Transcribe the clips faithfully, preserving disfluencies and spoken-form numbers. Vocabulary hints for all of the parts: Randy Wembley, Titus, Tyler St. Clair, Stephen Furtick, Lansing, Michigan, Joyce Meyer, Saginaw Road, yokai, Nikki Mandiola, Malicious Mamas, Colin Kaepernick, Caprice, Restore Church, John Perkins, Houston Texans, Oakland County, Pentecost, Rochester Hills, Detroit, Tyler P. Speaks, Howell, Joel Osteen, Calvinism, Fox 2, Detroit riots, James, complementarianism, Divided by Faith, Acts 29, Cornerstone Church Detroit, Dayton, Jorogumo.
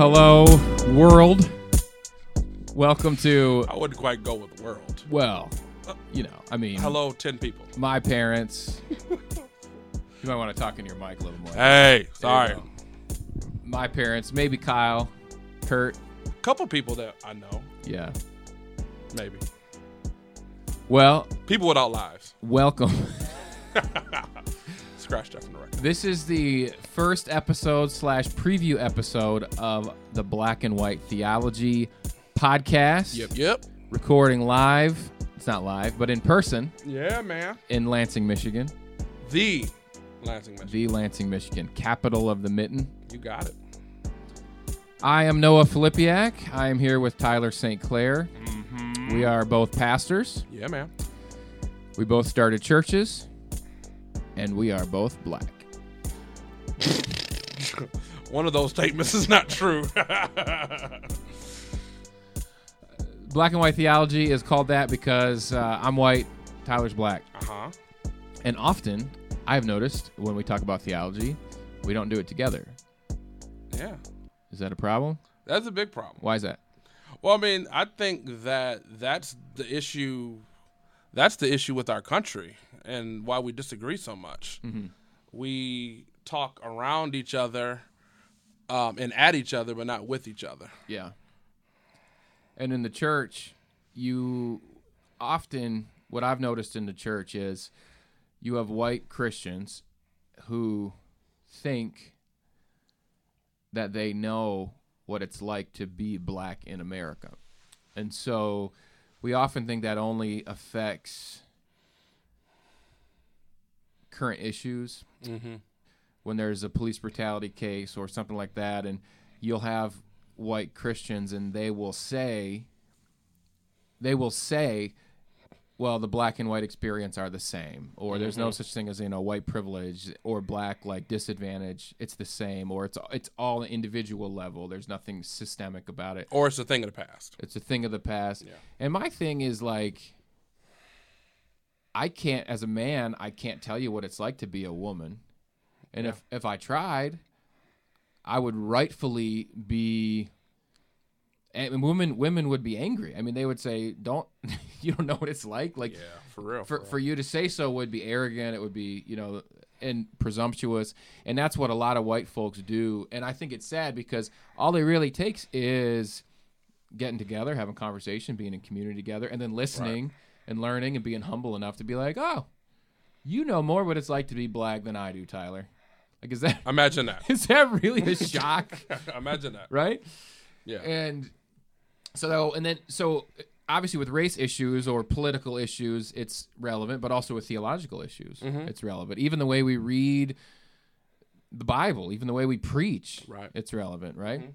hello, world. Welcome to... I wouldn't quite go with world. Well, you know, I mean... Hello, ten people. My parents. You might want to talk in your mic a little more. Hey, sorry. My parents, maybe Kyle, Kurt. A couple people that I know. Yeah. Maybe. Well... People without lives. Welcome. Scratched up from the record. This is the first episode slash preview episode of the Black and White Theology podcast. Yep, yep. Recording live. It's not live, but in person. Yeah, man. In Lansing, Michigan. The Lansing, Michigan. The Lansing, Michigan. Capital of the mitten. You got it. I am Noah Filipiak. I am here with Tyler Saint Clair. Mm-hmm. We are both pastors. Yeah, man. We both started churches. And we are both black. One of those statements is not true. Black and White Theology is called that because uh, I'm white, Tyler's black. Uh-huh. And often, I've noticed, when we talk about theology, we don't do it together. Yeah. Is that a problem? That's a big problem. Why is that? Well, I mean, I think that that's the issue. That's the issue with our country and why we disagree so much. Mm-hmm. We talk around each other um, and at each other, but not with each other. Yeah. And in the church, you often, what I've noticed in the church is you have white Christians who think that they know what it's like to be black in America. And so we often think that only affects current issues. Mm-hmm. When there's a police brutality case or something like that, and you'll have white Christians and they will say, they will say, well, the black and white experience are the same, or mm-hmm. there's no such thing as, you know, white privilege or black like disadvantage. It's the same, or it's it's all an individual level. There's nothing systemic about it. Or it's a thing of the past. It's a thing of the past. Yeah. And my thing is like, I can't, as a man, I can't tell you what it's like to be a woman. And yeah. if, if I tried, I would rightfully be... And women, women would be angry. I mean, they would say, "Don't you don't know what it's like?" Like, yeah, for real. For, for, real. for you to say so would be arrogant. It would be, you know, and presumptuous. And that's what a lot of white folks do. And I think it's sad because all it really takes is getting together, having conversation, being in community together, and then listening right. and learning and being humble enough to be like, "Oh, you know more what it's like to be black than I do, Tyler." Like, is that? Imagine that. Is that really a shock? Imagine that. Right? Yeah. And. So and then so obviously with race issues or political issues, it's relevant, but also with theological issues, mm-hmm. it's relevant. Even the way we read the Bible, even the way we preach, right. it's relevant, right? Mm-hmm.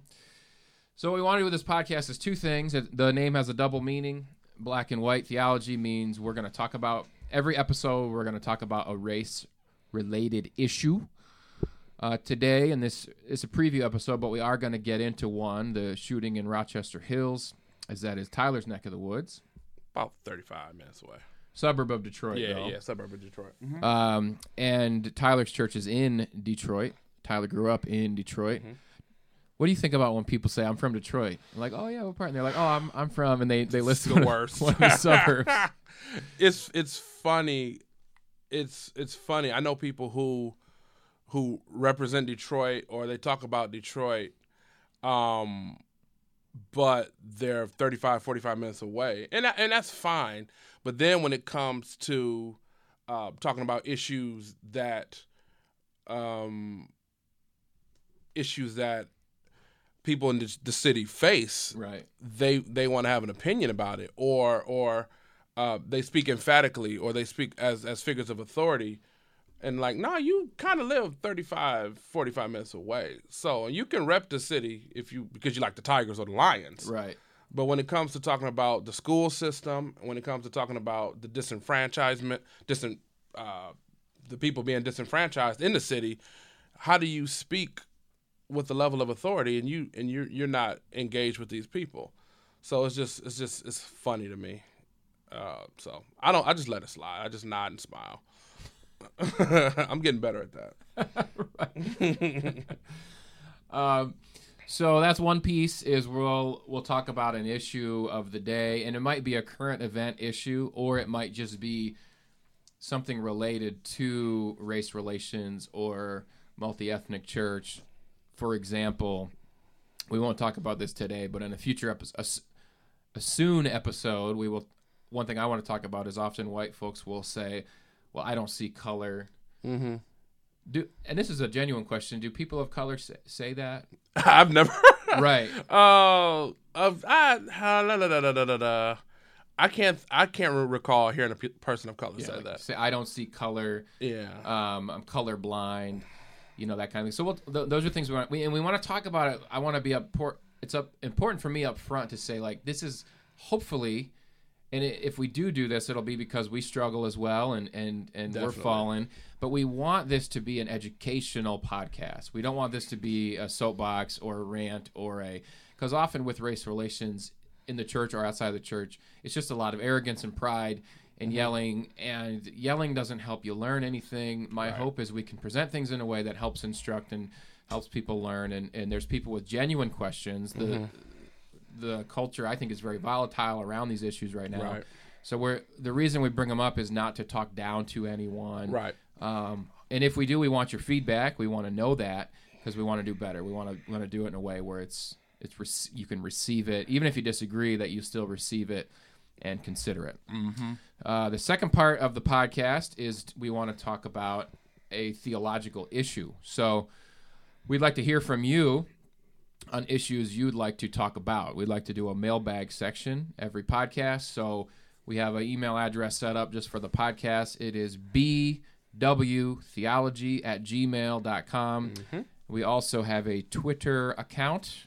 So what we want to do with this podcast is two things. The name has a double meaning. Black and White Theology means we're going to talk about every episode. We're going to talk about a race-related issue. Uh, today, and this is a preview episode, but we are going to get into one, the shooting in Rochester Hills, as that is Tyler's neck of the woods. About thirty-five minutes away. Suburb of Detroit, yeah, though. Yeah, suburb of Detroit. Mm-hmm. Um, and Tyler's church is in Detroit. Tyler grew up in Detroit. Mm-hmm. What do you think about when people say, I'm from Detroit? I'm like, oh, yeah, what part? And they're like, oh, I'm I'm from, and they, they list the worst. One of the suburbs. It's, it's funny. It's, it's funny. I know people who... who represent Detroit or they talk about Detroit, um, but they're thirty-five, forty-five minutes away. And and that's fine. But then when it comes to uh, talking about issues that um, issues that people in the, the city face, right. they they want to have an opinion about it, or or uh, they speak emphatically, or they speak as, as figures of authority. And like, no, you kind of live thirty-five, forty-five minutes away. So you can rep the city if you because you like the Tigers or the Lions. Right. But when it comes to talking about the school system, when it comes to talking about the disenfranchisement, disen, uh, the people being disenfranchised in the city, how do you speak with the level of authority and you and you're you're not engaged with these people? So it's just it's just it's funny to me. Uh, so I don't I just let it slide. I just nod and smile. I'm getting better at that. um, So that's one piece, is we'll we'll talk about an issue of the day, and it might be a current event issue, or it might just be something related to race relations or multi-ethnic church. For example, we won't talk about this today, but in a future episode, a, a soon episode, we will. One thing I want to talk about is often white folks will say, "Well, I don't see color." Mm-hmm. Do and this is a genuine question. Do people of color say, say that? I've never. Right. Oh, uh, of I. La, la, la, la, la, la. I can't. I can't recall hearing a person of color yeah, say like, that. Say, I don't see color. Yeah. Um, I'm colorblind. You know, that kind of thing. So we'll, th- those are things we want. We, and we want to talk about it. I want to be up. Por- it's up important for me up front to say, like, this is hopefully, and it, if we do do this, it'll be because we struggle as well, and and and Definitely. We're fallen. But we want this to be an educational podcast. We don't want this to be a soapbox or a rant or a, because often with race relations in the church or outside the church, it's just a lot of arrogance and pride and mm-hmm. yelling, and yelling doesn't help you learn anything. My right. hope is we can present things in a way that helps instruct and helps people learn, and, and there's people with genuine questions. The mm-hmm. the culture, I think, is very volatile around these issues right now. Right. So we're the reason we bring them up is not to talk down to anyone. Right. Um, and if we do, we want your feedback. We want to know that because we want to do better. We want to want to do it in a way where it's it's rec- you can receive it, even if you disagree, that you still receive it and consider it. Mm-hmm. Uh, the second part of the podcast is we want to talk about a theological issue. So we'd like to hear from you on issues you'd like to talk about. We'd like to do a mailbag section every podcast. So we have an email address set up just for the podcast. It is b w theology at gmail dot com. Mm-hmm. We also have a Twitter account,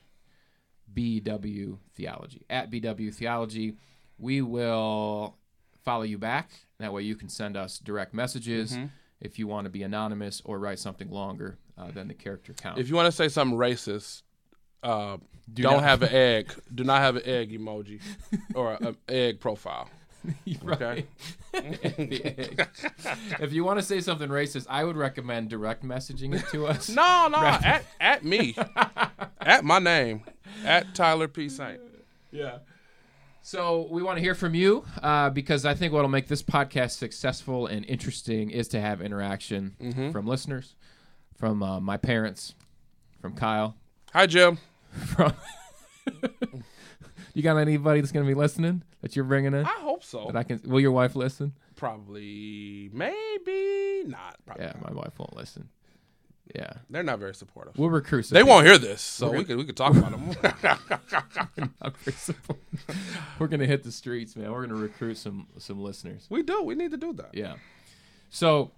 b w theology, at b w theology. We will follow you back. That way you can send us direct messages mm-hmm. if you want to be anonymous or write something longer uh, than the character count. If you want to say something racist, uh, Do don't not. have an egg. Do not have an egg emoji or an egg profile. Okay. Egg. If you want to say something racist, I would recommend direct messaging it to us. No, no, rather... at, at me. At my name. At Tyler P. Saint. Yeah. So we want to hear from you uh, because I think what will make this podcast successful and interesting is to have interaction mm-hmm. from listeners, from uh, my parents, from Kyle. Hi, Jim. From you got anybody that's going to be listening that you're bringing in? I hope so. That I can. Will your wife listen? Probably. Maybe not. Probably yeah, not. My wife won't listen. Yeah, they're not very supportive. We'll recruit. They people. Won't hear this, so we're we could we could talk about them. We're not very supportive. We're gonna hit the streets, man. We're gonna recruit some some listeners. We do. We need to do that. Yeah. So,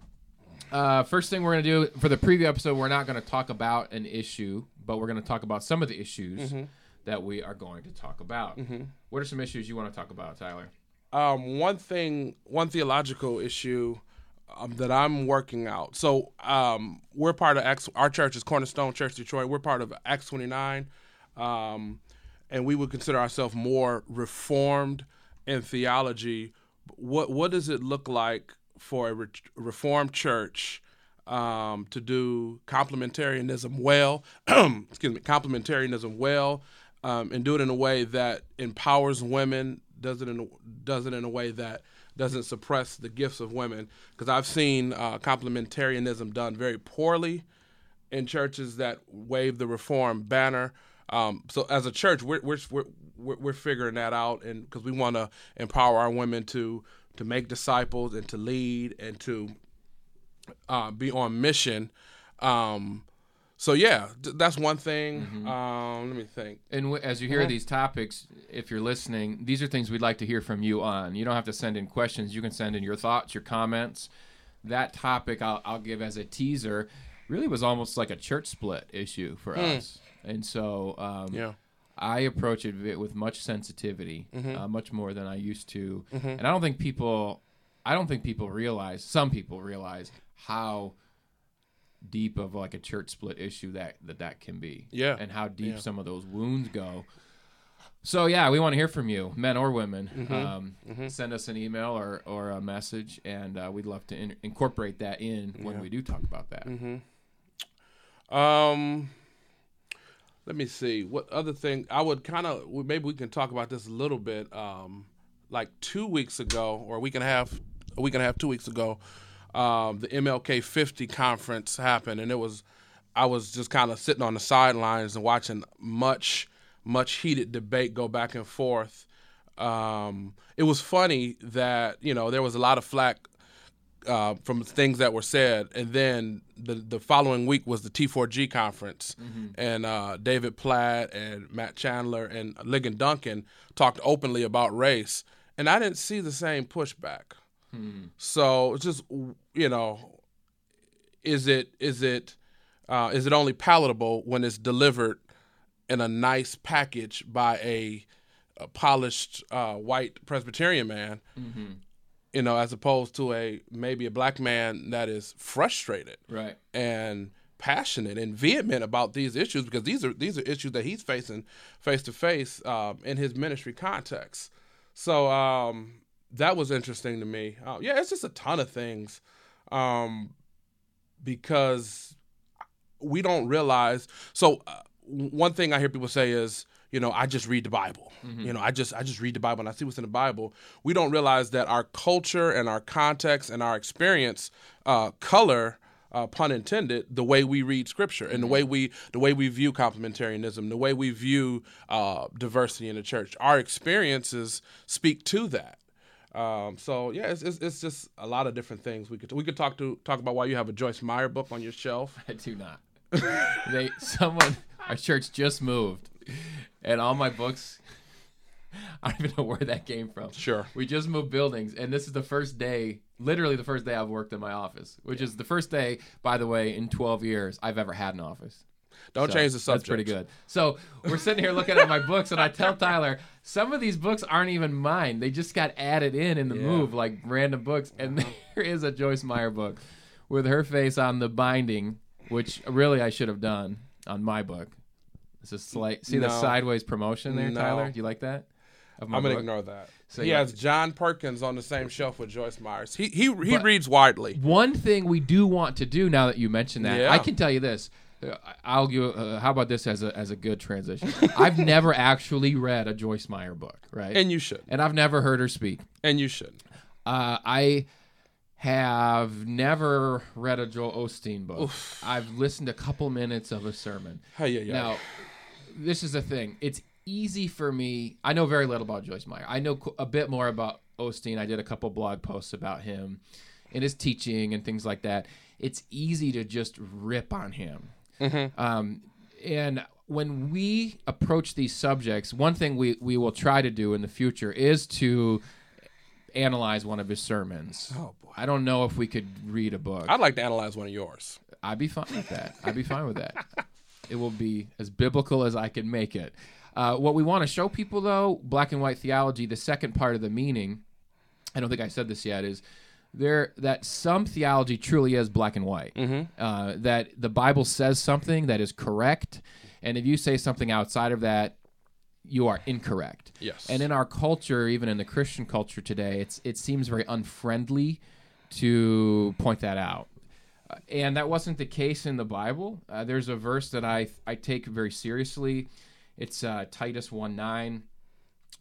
uh, first thing we're gonna do for the preview episode, we're not gonna talk about an issue, but we're gonna talk about some of the issues mm-hmm. that we are going to talk about. Mm-hmm. What are some issues you want to talk about, Tyler? Um, one thing, one theological issue. Um, that I'm working out. So um, we're part of Acts. Our church is Cornerstone Church Detroit. We're part of Acts twenty-nine, um, and we would consider ourselves more reformed in theology. What What does it look like for a re- reformed church um, to do complementarianism well? excuse me, complementarianism well, um, and do it in a way that empowers women. Does it in Does it in a way that doesn't suppress the gifts of women, because I've seen uh, complementarianism done very poorly in churches that wave the reform banner. Um, so as a church, we're we're we're, we're figuring that out, and because we want to empower our women to to make disciples and to lead and to uh, be on mission. Um, so yeah, th- that's one thing. Mm-hmm. Um, let me think. And w- as you hear mm-hmm. these topics. If you're listening, these are things we'd like to hear from you on. You don't have to send in questions. You can send in your thoughts, your comments. That topic I'll, I'll give as a teaser really was almost like a church split issue for mm. us. And so um, yeah. I approach it with much sensitivity, mm-hmm. uh, much more than I used to. Mm-hmm. And I don't think people, I don't think people realize, some people realize how deep of like a church split issue that that, that can be. Yeah. And how deep yeah. some of those wounds go. So, yeah, we want to hear from you, men or women. Mm-hmm. Um, mm-hmm. Send us an email or, or a message, and uh, we'd love to in- incorporate that in when yeah. we do talk about that. Mm-hmm. Um, let me see, what other thing I would kind of, maybe we can talk about this a little bit. Um, like two weeks ago, or a week and a half, a week and a half, two weeks ago, um, the M L K fifty conference happened, and it was, I was just kind of sitting on the sidelines and watching much, much heated debate go back and forth. Um, it was funny that, you know, there was a lot of flack uh, from things that were said. And then the, the following week was the T four G conference. Mm-hmm. And uh, David Platt and Matt Chandler and Ligon Duncan talked openly about race. And I didn't see the same pushback. Mm-hmm. So it's just, you know, is it is it uh, is it only palatable when it's delivered in a nice package by a A polished uh, white Presbyterian man, mm-hmm. you know, as opposed to a maybe a black man that is frustrated, right, and passionate and vehement about these issues, because these are these are issues that he's facing face to face in his ministry context. So um, that was interesting to me. Uh, yeah, it's just a ton of things um, because we don't realize. So uh, one thing I hear people say is, you know, I just read the Bible. Mm-hmm. You know, I just I just read the Bible and I see what's in the Bible. We don't realize that our culture and our context and our experience uh, color, uh, pun intended, the way we read Scripture and mm-hmm. the way we the way we view complementarianism, the way we view uh, diversity in the church. Our experiences speak to that. Um, so yeah, it's, it's it's just a lot of different things we could we could talk to talk about. Why you have a Joyce Meyer book on your shelf? I do not. they someone our church just moved. And all my books, I don't even know where that came from. Sure. We just moved buildings, and this is the first day, literally the first day I've worked in my office, which yeah. is the first day, by the way, in twelve years I've ever had an office. Don't so change the subject. That's pretty good. So we're sitting here looking at my books, and I tell Tyler, some of these books aren't even mine. They just got added in in the yeah. move, like random books. And there is a Joyce Meyer book with her face on the binding, which really I should have done on my book. It's a slight, see no. the sideways promotion there, no. Tyler? Do you like that? I'm going to ignore that. So he yeah. has John Perkins on the same shelf with Joyce Meyer. He he, he but reads widely. One thing we do want to do, now that you mention that, yeah. I can tell you this. I'll give, uh, how about this as a as a good transition? I've never actually read a Joyce Meyer book, right? And you should. And I've never heard her speak. And you should. Uh, I have never read a Joel Osteen book. Oof. I've listened to a couple minutes of a sermon. Hey, yeah, yeah. Now, this is the thing. It's easy for me. I know very little about Joyce Meyer. I know a bit more about Osteen. I did a couple blog posts about him and his teaching and things like that. It's easy to just rip on him. Mm-hmm. Um, and when we approach these subjects, one thing we, we will try to do in the future is to analyze one of his sermons. Oh, boy. I don't know if we could read a book. I'd like to analyze one of yours. I'd be fine with that. I'd be fine with that. It will be as biblical as I can make it. Uh, what we want to show people, though, black and white theology, the second part of the meaning, I don't think I said this yet, is there that some theology truly is black and white, mm-hmm. uh, that the Bible says something that is correct, and if you say something outside of that, you are incorrect. Yes. And in our culture, even in the Christian culture today, it's it seems very unfriendly to point that out. And that wasn't the case in the Bible. Uh, there's a verse that I I take very seriously. It's uh, Titus one nine.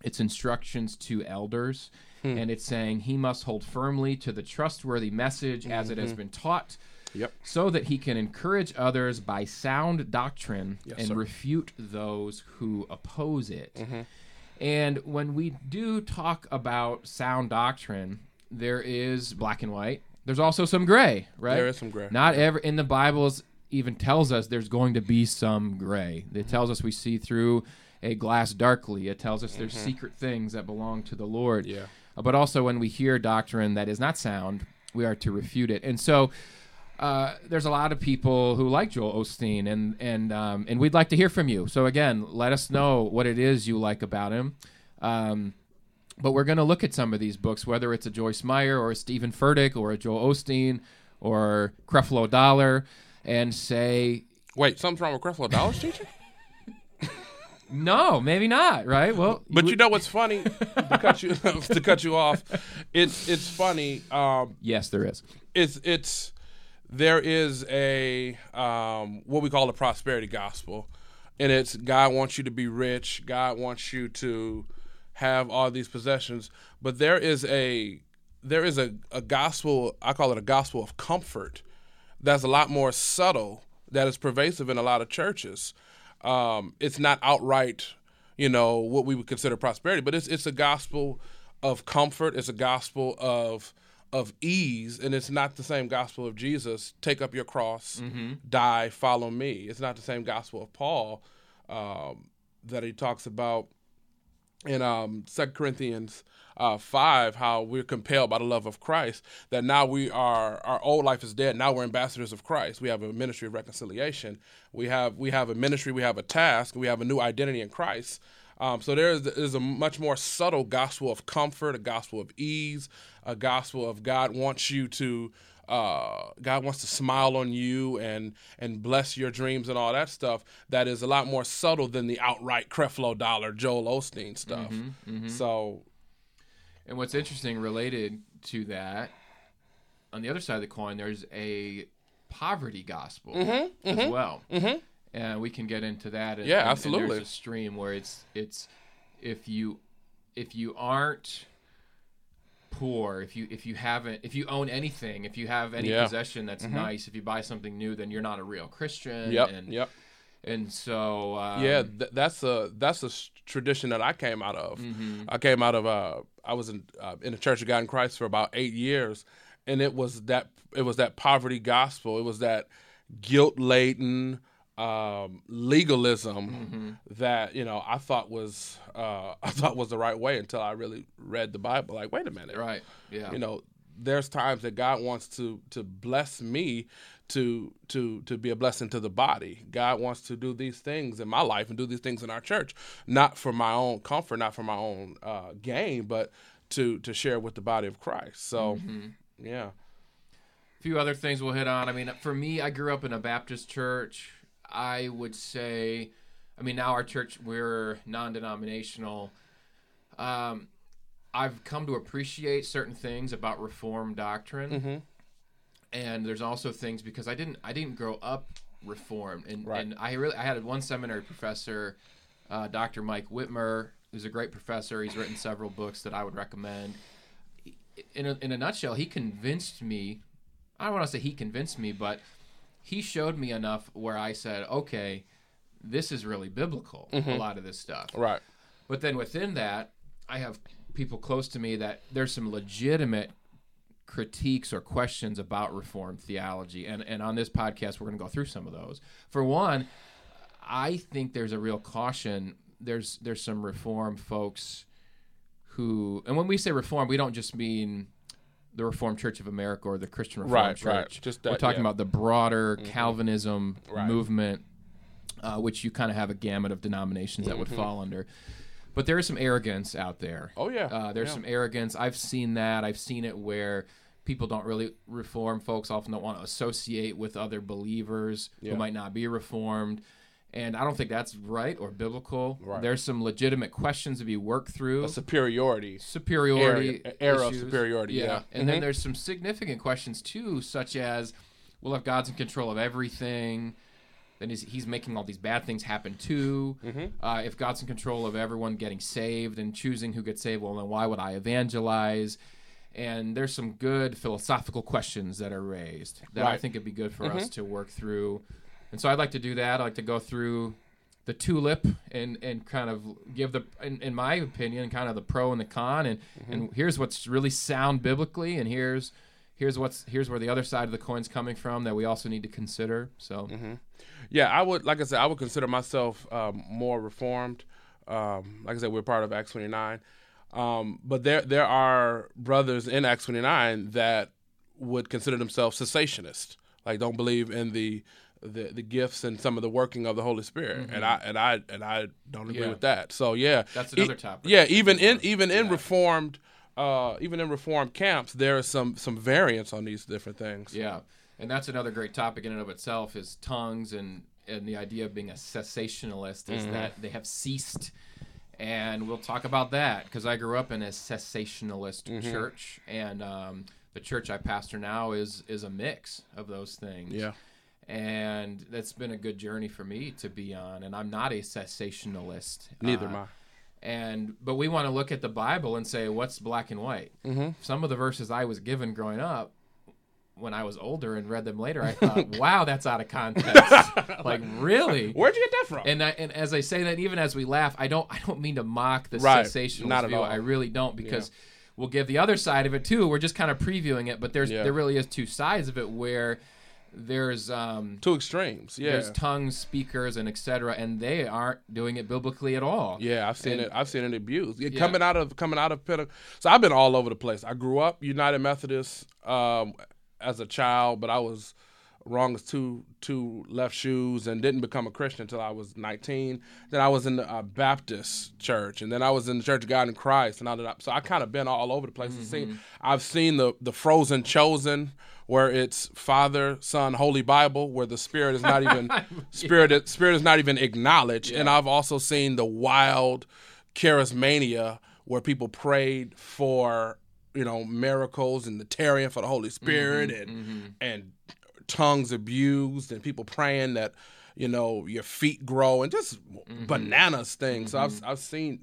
It's instructions to elders. Hmm. And it's saying, he must hold firmly to the trustworthy message mm-hmm. as it has been taught, yep. so that he can encourage others by sound doctrine yes, and sir. refute those who oppose it. Mm-hmm. And when we do talk about sound doctrine, there is black and white. There's also some gray, right? There is some gray. Not ever in the Bible even tells us there's going to be some gray. It tells us we see through a glass darkly. It tells us mm-hmm. there's secret things that belong to the Lord. Yeah. Uh, but also when we hear doctrine that is not sound, we are to refute it. And so uh, there's a lot of people who like Joel Osteen, and and um, and we'd like to hear from you. So again, let us know what it is you like about him. Um But we're going to look at some of these books, whether it's a Joyce Meyer or a Stephen Furtick or a Joel Osteen or Creflo Dollar, and say... Wait, something's wrong with Creflo Dollar's teaching? No, maybe not, right? Well, But you, you know what's funny? to, cut you, to cut you off, it's it's funny. Um, yes, there is. It's it's There is a um, what we call the prosperity gospel. And it's God wants you to be rich. God wants you to have all these possessions. But there is a there is a, a gospel, I call it a gospel of comfort, that's a lot more subtle, that is pervasive in a lot of churches. Um, it's not outright, you know, what we would consider prosperity, but it's it's a gospel of comfort. It's a gospel of of ease, and it's not the same gospel of Jesus. Take up your cross, mm-hmm. die, follow me. It's not the same gospel of Paul um, that he talks about in um, Second Corinthians uh, five, how we're compelled by the love of Christ, that now we are, our old life is dead. Now we're ambassadors of Christ. We have a ministry of reconciliation. We have we have a ministry. We have a task. We have a new identity in Christ. Um, so there is, is a much more subtle gospel of comfort, a gospel of ease, a gospel of God wants you to, uh, God wants to smile on you and and bless your dreams and all that stuff. That is a lot more subtle than the outright Creflo Dollar, Joel Osteen stuff. Mm-hmm, mm-hmm. So, and what's interesting related to that, on the other side of the coin, there's a poverty gospel mm-hmm, as mm-hmm, well. Mm-hmm. And we can get into that. And, yeah, and, absolutely. And there's a stream where it's it's if you if you aren't poor, if you if you haven't if you own anything, if you have any yeah. possession that's mm-hmm. nice, if you buy something new, then you're not a real Christian. Yep. And, yep. And so um, yeah, th- that's a that's a tradition that I came out of. Mm-hmm. I came out of uh, I was in uh, in the Church of God in Christ for about eight years, and it was that it was that poverty gospel. It was that guilt-laden Um, legalism mm-hmm. that, you know, I thought was uh, I thought was the right way until I really read the Bible. Like, wait a minute, right? Yeah, you know, there's times that God wants to to bless me to to to be a blessing to the body. God wants to do these things in my life and do these things in our church, not for my own comfort, not for my own uh, gain, but to to share with the body of Christ. So, mm-hmm. yeah, a few other things we'll hit on. I mean, for me, I grew up in a Baptist church. I would say, I mean, now our church, we're non-denominational. Um, I've come to appreciate certain things about Reformed doctrine. Mm-hmm. And there's also things, because I didn't I didn't grow up Reformed. And, right. and I really I had one seminary professor, uh, Doctor Mike Whitmer, who's a great professor. He's written several books that I would recommend. In a, in a nutshell, he convinced me, I don't want to say he convinced me, but he showed me enough where I said, okay, this is really biblical, mm-hmm. a lot of this stuff. Right. But then within that, I have people close to me that there's some legitimate critiques or questions about Reformed theology. And, and on this podcast, we're going to go through some of those. For one, I think there's a real caution. There's, there's some Reformed folks who, and when we say Reformed, we don't just mean the Reformed Church of America or the Christian Reformed right, Church. Right. Just that, we're talking yeah. about the broader mm-hmm. Calvinism right. movement, uh, which you kind of have a gamut of denominations mm-hmm. that would fall under. But there is some arrogance out there. Oh, yeah. Uh, there's yeah. some arrogance. I've seen that. I've seen it where people don't really reform. Folks often don't want to associate with other believers yeah. who might not be Reformed. And I don't think that's right or biblical. Right. There's some legitimate questions to be worked through. A superiority. Superiority. Era of superiority, yeah. yeah. And mm-hmm. then there's some significant questions, too, such as, well, if God's in control of everything, then he's, he's making all these bad things happen, too. Mm-hmm. Uh, if God's in control of everyone getting saved and choosing who gets saved, well, then why would I evangelize? And there's some good philosophical questions that are raised that right. I think it'd be good for mm-hmm. us to work through. And so I'd like to do that. I'd like to go through the tulip and, and kind of give the, in, in my opinion, kind of the pro and the con. And, mm-hmm. and here's what's really sound biblically, and here's here's what's here's where the other side of the coin's coming from that we also need to consider. So, mm-hmm. yeah, I would, like I said, I would consider myself um, more Reformed. Um, like I said, we're part of Acts twenty-nine, um, but there there are brothers in Acts twenty-nine that would consider themselves cessationist, like don't believe in the The, the gifts and some of the working of the Holy Spirit, mm-hmm. and I and I and I don't agree yeah. with that. So yeah, that's another topic. E- yeah, even in even in yeah. Reformed, uh, even in Reformed camps, there is some some variance on these different things. Yeah, and that's another great topic in and of itself is tongues and and the idea of being a cessationalist is mm-hmm. that they have ceased, and we'll talk about that because I grew up in a cessationalist mm-hmm. church, and um, the church I pastor now is is a mix of those things. Yeah. And that's been a good journey for me to be on. And I'm not a cessationalist. Neither uh, am I. And, but we want to look at the Bible and say, what's black and white? Mm-hmm. Some of the verses I was given growing up, when I was older and read them later, I thought, wow, that's out of context. Like, really? Where'd you get that from? And I, and as I say that, even as we laugh, I don't I don't mean to mock the right. sensationalist Not at view. All. I really don't, because yeah. we'll give the other side of it, too. We're just kind of previewing it, but there's yeah. there really is two sides of it where there's... Um, two extremes, yeah. There's tongues, speakers, and et cetera, and they aren't doing it biblically at all. Yeah, I've seen and, it I've seen it abused. It, yeah. Coming out of, coming out of Pentecost. So I've been all over the place. I grew up United Methodist... Um, as a child, but I was wrong as two two left shoes and didn't become a Christian until I was nineteen. Then I was in the uh, Baptist church, and then I was in the Church of God in Christ. And all that. So I kind of been all over the place. Mm-hmm. And seen, I've seen the, the frozen chosen, where it's Father, Son, Holy Bible, where the Spirit is not even yeah. Spirit Spirit is not even acknowledged. Yeah. And I've also seen the wild charismania where people prayed for, you know, miracles and the tarrying for the Holy Spirit, mm-hmm, and mm-hmm. and tongues abused and people praying that, you know, your feet grow and just mm-hmm. bananas things. Mm-hmm. So I've I've seen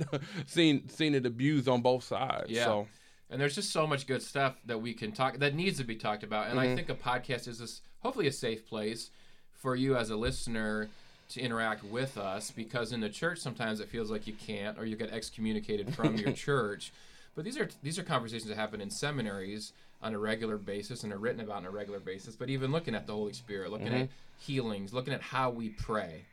seen seen it abused on both sides. Yeah. So. And there's just so much good stuff that we can talk that needs to be talked about. And mm-hmm. I think a podcast is this, hopefully a safe place for you as a listener to interact with us, because in the church sometimes it feels like you can't, or you get excommunicated from your church. But these are these are conversations that happen in seminaries on a regular basis and are written about on a regular basis. But even looking at the Holy Spirit, looking mm-hmm. at healings, looking at how we pray.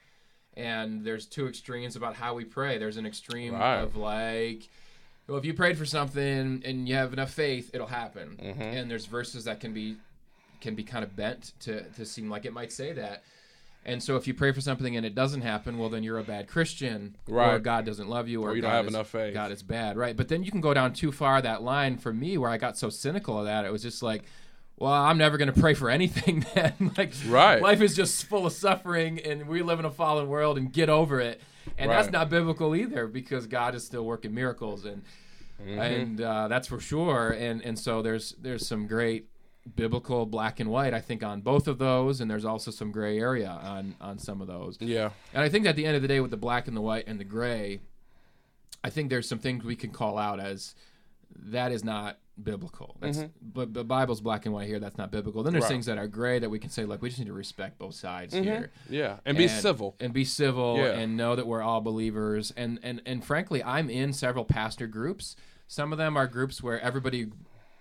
And there's two extremes about how we pray. There's an extreme right. of like, well, if you prayed for something and you have enough faith, it'll happen. Mm-hmm. And there's verses that can be can be kind of bent to, to seem like it might say that. And so if you pray for something and it doesn't happen, well, then you're a bad Christian, right. or God doesn't love you, or, or you God don't have is, enough faith. God is bad, right? But then you can go down too far that line for me, where I got so cynical of that. It was just like, well, I'm never going to pray for anything then. Like, right. life is just full of suffering, and we live in a fallen world, and get over it. And right. that's not biblical either, because God is still working miracles, and mm-hmm. and uh, that's for sure. And and so there's there's some great biblical black and white, I think, on both of those, and there's also some gray area on on some of those. Yeah. And I think at the end of the day, with the black and the white and the gray, I think there's some things we can call out as that is not biblical. That's mm-hmm. but the Bible's black and white here, that's not biblical. Then there's right. things that are gray that we can say, like, we just need to respect both sides mm-hmm. here. Yeah. And, and be civil. And be civil yeah. and know that we're all believers. And and and frankly, I'm in several pastor groups. Some of them are groups where everybody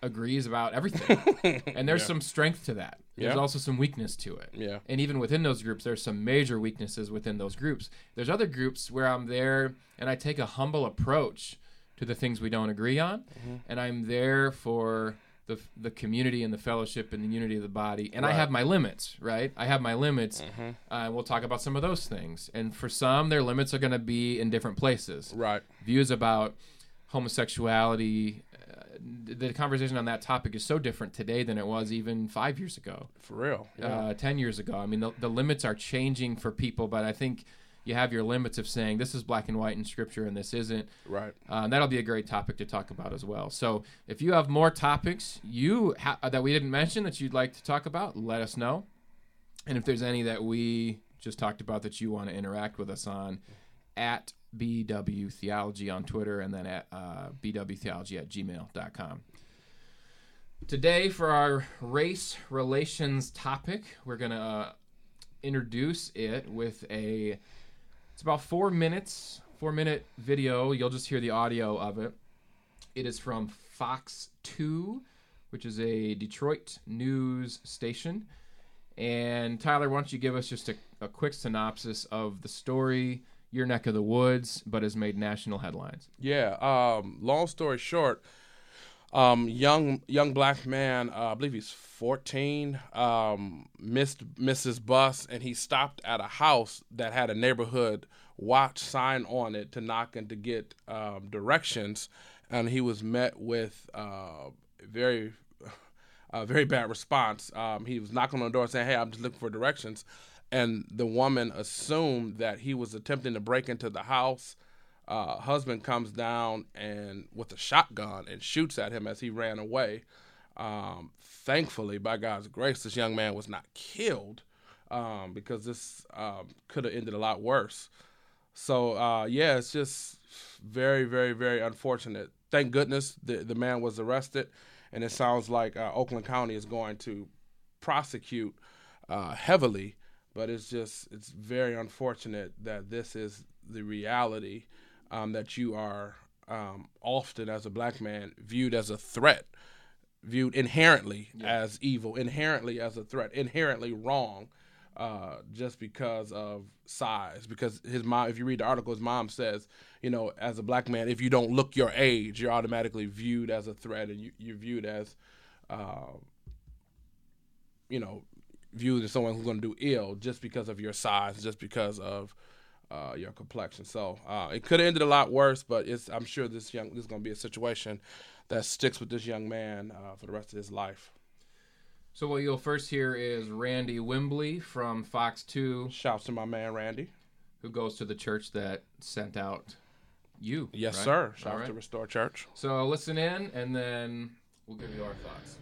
agrees about everything, and there's yeah. some strength to that. There's yeah. also some weakness to it. Yeah. And even within those groups, there's some major weaknesses within those groups. There's other groups where I'm there and I take a humble approach to the things we don't agree on, mm-hmm. and I'm there for the the community and the fellowship and the unity of the body. And right. I have my limits, right? I have my limits. Mm-hmm. Uh, we'll talk about some of those things. And for some, their limits are going to be in different places. Right. Views about homosexuality, the conversation on that topic is so different today than it was even five years ago. For real. Yeah. Uh, ten years ago. I mean, the, the limits are changing for people, but I think you have your limits of saying this is black and white in Scripture and this isn't. Right. Uh, and that'll be a great topic to talk about as well. So if you have more topics you ha- that we didn't mention that you'd like to talk about, let us know. And if there's any that we just talked about that you want to interact with us on, at B W Theology on Twitter, and then at uh, b w theology at gmail dot com. Today, for our race relations topic, we're going to uh, introduce it with a, it's about four minutes, four minute video. You'll just hear the audio of it. It is from Fox two, which is a Detroit news station. And Tyler, why don't you give us just a, a quick synopsis of the story, your neck of the woods, but has made national headlines. Yeah. Um, long story short, um, young young black man, uh, I believe he's fourteen, um, missed missed his bus, and he stopped at a house that had a neighborhood watch sign on it to knock and to get um, directions, and he was met with uh, very a very bad response. Um, he was knocking on the door saying, "Hey, I'm just looking for directions." And the woman assumed that he was attempting to break into the house. Uh, husband comes down and with a shotgun and shoots at him as he ran away. Um, thankfully, by God's grace, this young man was not killed. um, because this um, could have ended a lot worse. So, uh, yeah, it's just very, very, very unfortunate. Thank goodness the, the man was arrested, and it sounds like uh, Oakland County is going to prosecute uh, heavily, but it's just it's very unfortunate that this is the reality um, that you are um, often, as a black man, viewed as a threat, viewed inherently yeah. as evil, inherently as a threat, inherently wrong, uh, just because of size. Because his mom, if you read the article, his mom says, you know, as a black man, if you don't look your age, you're automatically viewed as a threat, and you, you're viewed as, uh, you know, viewed as someone who's going to do ill just because of your size, just because of uh, your complexion. So uh, it could have ended a lot worse, but it's, I'm sure this young this is going to be a situation that sticks with this young man uh, for the rest of his life. So what you'll first hear is Randy Wembley from Fox two. Shouts to my man Randy, who goes to the church that sent out you. Yes, right? Sir. Shouts right. to Restore Church. So listen in, and then we'll give you our thoughts.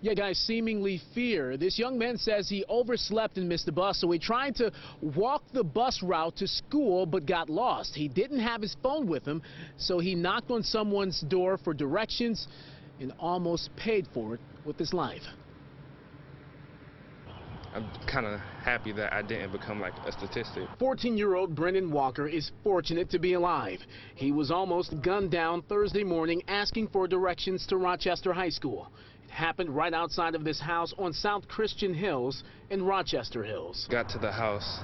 Yeah, guys, seemingly fear. This young man says he overslept and missed the bus, so he tried to walk the bus route to school but got lost. He didn't have his phone with him, so he knocked on someone's door for directions and almost paid for it with his life. I'm kind of happy that I didn't become like a statistic. fourteen-year-old Brendan Walker is fortunate to be alive. He was almost gunned down Thursday morning asking for directions to Rochester High School. Happened right outside of this house on South Christian Hills in Rochester Hills. Got to the house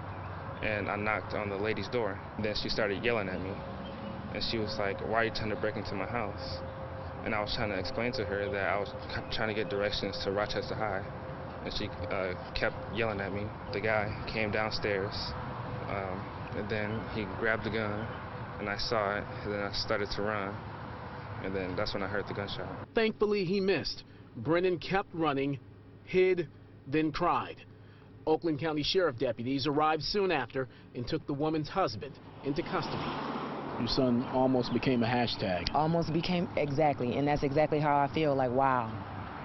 and I knocked on the lady's door. Then she started yelling at me and she was like, why are you trying to break into my house? And I was trying to explain to her that I was trying to get directions to Rochester High, and she uh, kept yelling at me. The guy came downstairs um, and then he grabbed the gun and I saw it, and then I started to run, and then that's when I heard the gunshot. Thankfully he missed. Brennan kept running, hid, then cried. Oakland County Sheriff deputies arrived soon after and took the woman's husband into custody. Your son almost became a hashtag. Almost became, exactly, and that's exactly how I feel, like, wow,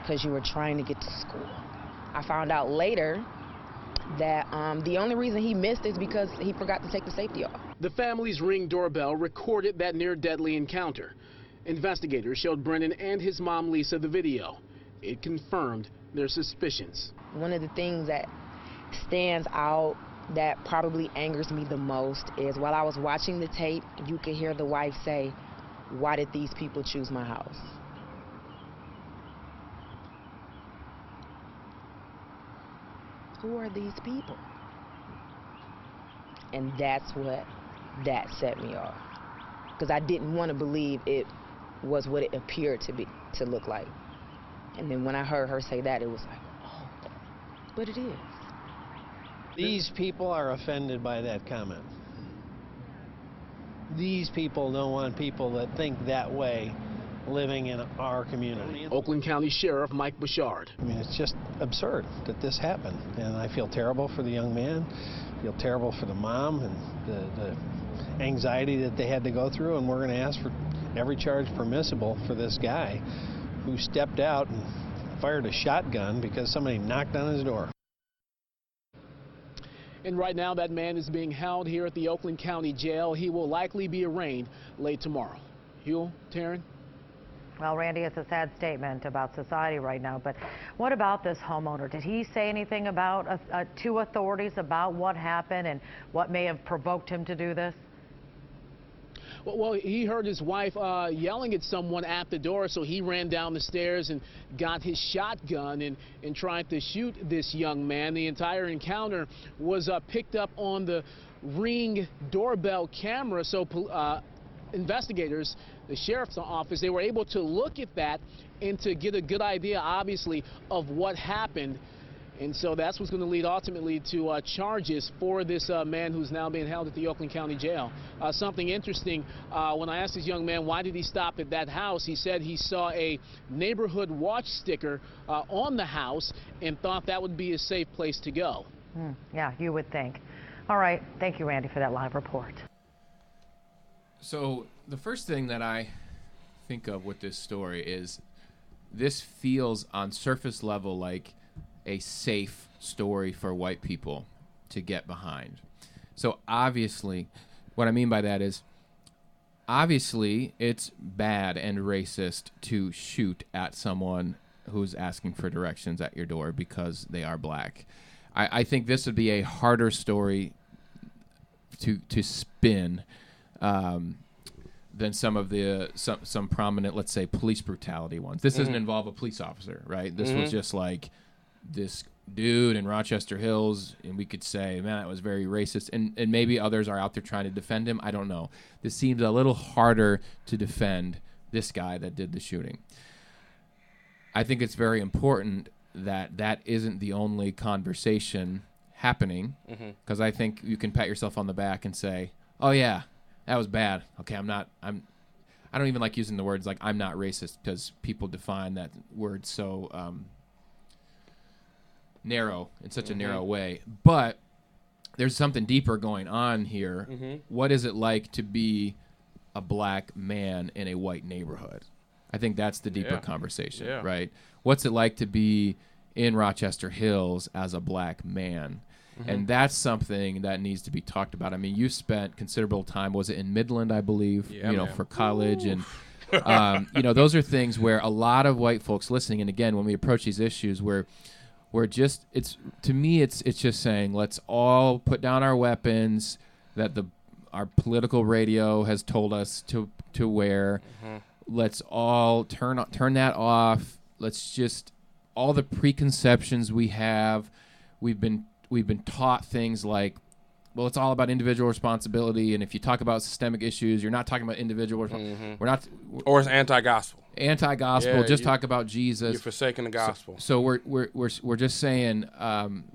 because you were trying to get to school. I found out later that um, the only reason he missed is because he forgot to take the safety off. The family's Ring doorbell recorded that near-deadly encounter. Investigators showed Brennan and his mom, Lisa, the video. It confirmed their suspicions. One of the things that stands out that probably angers me the most is while I was watching the tape, you could hear the wife say, why did these people choose my house? Who are these people? And that's what that set me off, because I didn't want to believe it was what it appeared to be, to look like. And then when I heard her say that, it was like, oh, but it is. These people are offended by that comment. These people don't want people that think that way living in our community. Oakland County Sheriff Mike Bouchard. I mean, it's just absurd that this happened. And I feel terrible for the young man, I feel terrible for the mom and the, the anxiety that they had to go through. And we're going to ask for every charge permissible for this guy who stepped out and fired a shotgun because somebody knocked on his door. And right now that man is being held here at the Oakland County Jail. He will likely be arraigned late tomorrow. Huel, Taryn? Well, Randy, it's a sad statement about society right now, but what about this homeowner? Did he say anything about uh, uh, to authorities about what happened and what may have provoked him to do this? Well, he heard his wife uh, yelling at someone at the door, so he ran down the stairs and got his shotgun and, and tried to shoot this young man. The entire encounter was uh, picked up on the Ring doorbell camera, so uh, investigators, the sheriff's office, they were able to look at that and to get a good idea, obviously, of what happened. And so that's what's going to lead ultimately to uh, charges for this uh, man who's now being held at the Oakland County Jail. Uh, something interesting, uh, when I asked this young man why did he stop at that house, he said he saw a neighborhood watch sticker uh, on the house and thought that would be a safe place to go. Mm, yeah, you would think. All right. Thank you, Randy, for that live report. So the first thing that I think of with this story is this feels on surface level like a safe story for white people. to get behind. So obviously, what I mean by that is, obviously, it's bad and racist to shoot at someone who's asking for directions at your door because they are black. I, I think this would be a harder story to to spin um, than some of the uh, some some prominent, let's say, police brutality ones. This mm-hmm. doesn't involve a police officer, right? This mm-hmm. was just like this dude in Rochester Hills, and we could say, man, that was very racist, and and maybe others are out there trying to defend him. I don't know. This seems a little harder to defend this guy that did the shooting. I think it's very important that that isn't the only conversation happening, because mm-hmm. I think you can pat yourself on the back and say, oh yeah, that was bad. Okay, I'm not, I'm, I don't even like using the words like I'm not racist, because people define that word so um, narrow, in such mm-hmm. a narrow way. But there's something deeper going on here. Mm-hmm. What is it like to be a black man in a white neighborhood? I think that's the deeper yeah. conversation, yeah. right? What's it like to be in Rochester Hills as a black man? Mm-hmm. And that's something that needs to be talked about. I mean, you spent considerable time, was it in Midland, I believe, yeah, you know, man. for college. Ooh. And, um, you know, those are things where a lot of white folks listening, and again, when we approach these issues, we're, we're just, it's, to me, it's it's just saying, let's all put down our weapons that the our political radio has told us to, to wear. Mm-hmm. Let's all turn turn that off. Let's just, all the preconceptions we have. We've been we've been taught things like, well, it's all about individual responsibility, and if you talk about systemic issues, you're not talking about individual. Mm-hmm. We're not, we're, or it's anti-gospel. Anti-gospel. Yeah, just you, talk about Jesus. You're forsaking the gospel. So, so we're we're we're we're just saying um,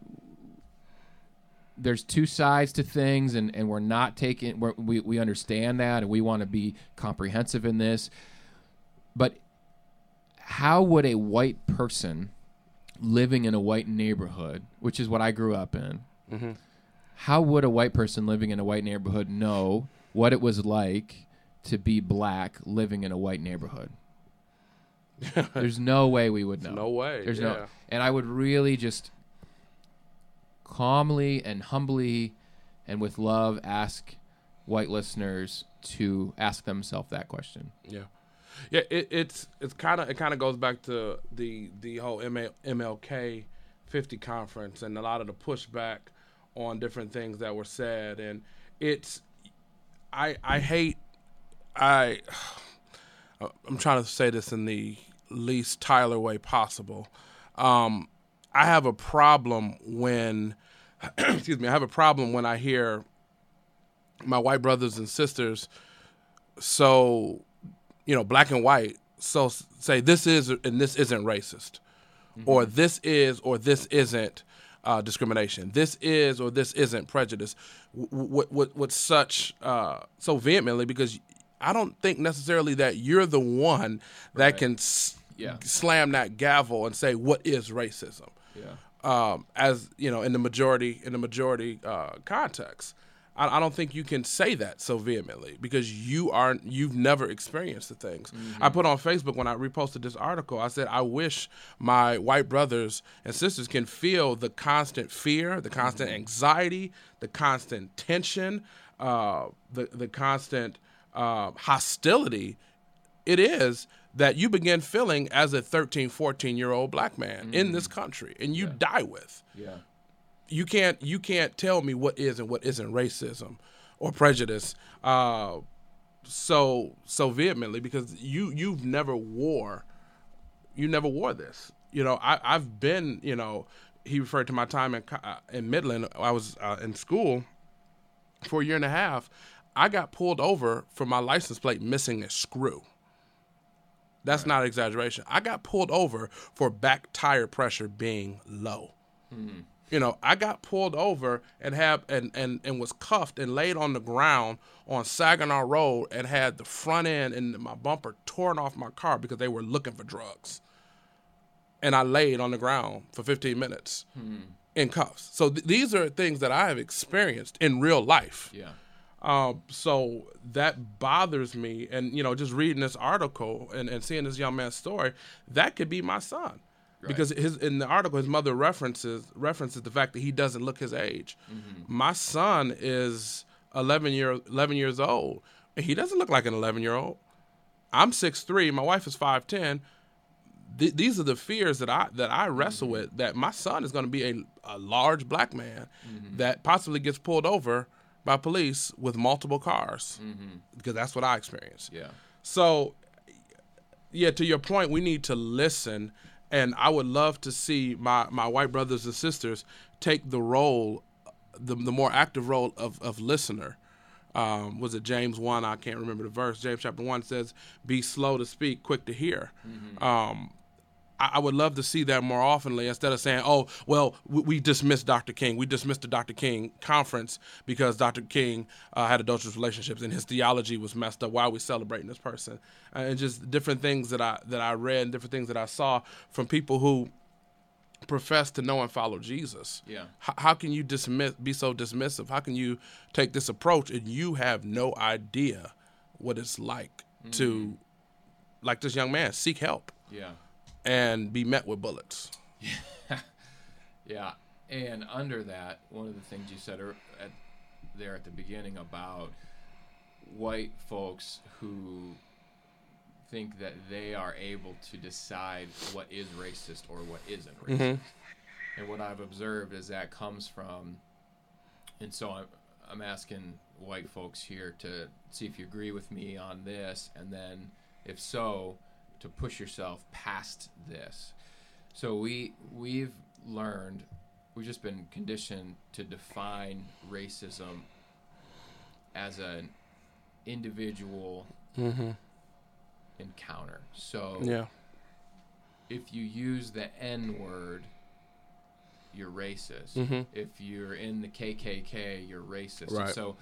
there's two sides to things, and, and we're not taking. We're, we we understand that, and we want to be comprehensive in this. But how would a white person living in a white neighborhood, which is what I grew up in, mm-hmm. how would a white person living in a white neighborhood know what it was like to be black living in a white neighborhood? There's no way we would know. No way. There's yeah. no. And I would really just calmly and humbly and with love ask white listeners to ask themselves that question. Yeah. Yeah, it, it's it's kind of it kind of goes back to the the whole M L K fifty conference and a lot of the pushback on different things that were said, and it's I I hate I I'm trying to say this in the least Tyler way possible. Um, I have a problem when excuse me I have a problem when I hear my white brothers and sisters so. you know, black and white, so say this is and this isn't racist, mm-hmm. or this is or this isn't uh, discrimination. This is or this isn't prejudice. With, with, with such uh, so vehemently, because I don't think necessarily that you're the one that right. can s- yeah. slam that gavel and say what is racism. Yeah. Um, as you know, in the majority in the majority uh, context. I don't think you can say that so vehemently because you aren't, you've never experienced the things. Mm-hmm. I put on Facebook when I reposted this article, I said, I wish my white brothers and sisters can feel the constant fear, the constant mm-hmm. anxiety, the constant tension, uh, the, the constant uh, hostility. It is that you begin feeling as a thirteen, fourteen-year-old black man mm-hmm. in this country and you yeah. die with. Yeah. You can't you can't tell me what is and what isn't racism or prejudice uh, so so vehemently because you you've never wore you never wore this. You know, I, I've been, you know, he referred to my time in uh, in Midland. I was uh, in school for a year and a half. I got pulled over for my license plate missing a screw. That's right. Not an exaggeration. I got pulled over for back tire pressure being low. Mm-hmm. You know, I got pulled over and have and, and, and was cuffed and laid on the ground on Saginaw Road and had the front end and my bumper torn off my car because they were looking for drugs. And I laid on the ground for fifteen minutes hmm. in cuffs. So th- these are things that I have experienced in real life. Yeah. Um, so that bothers me. And, you know, just reading this article and, and seeing this young man's story, that could be my son. Right. Because his in the article, his mother references references the fact that he doesn't look his age. Mm-hmm. My son is eleven years old, and he doesn't look like an eleven-year-old. I'm six three. My wife is five ten. Th- these are the fears that I that I wrestle mm-hmm. with, that my son is going to be a, a large black man mm-hmm. that possibly gets pulled over by police with multiple cars, mm-hmm. because that's what I experienced. Yeah. So, yeah, to your point, we need to listen, and I would love to see my, my white brothers and sisters take the role, the, the more active role of, of listener. Um, was it James one? I can't remember the verse. James chapter one says, be slow to speak, quick to hear. Mm-hmm. Um, I, I would love to see that more oftenly, instead of saying, oh, well, we, we dismissed Doctor King. We dismissed the Doctor King conference because Doctor King uh, had adulterous relationships and his theology was messed up. Why are we celebrating this person? Uh, and just different things that I, that I read and different things that I saw from people who profess to know and follow Jesus. Yeah. H- how can you dismiss? Be so dismissive? How can you take this approach and you have no idea what it's like mm-hmm. to, like this young man, seek help? Yeah. And be met with bullets. Yeah. Yeah. And under that, one of the things you said at, there at the beginning about white folks who think that they are able to decide what is racist or what isn't racist. Mm-hmm. And what I've observed is that comes from, and so I'm, I'm asking white folks here to see if you agree with me on this, and then if so, to push yourself past this. So we, we've learned, we've just been conditioned to define racism as an individual mm-hmm. encounter. So yeah. if you use the N-word, you're racist. Mm-hmm. If you're in the K K K, you're racist. Right. And so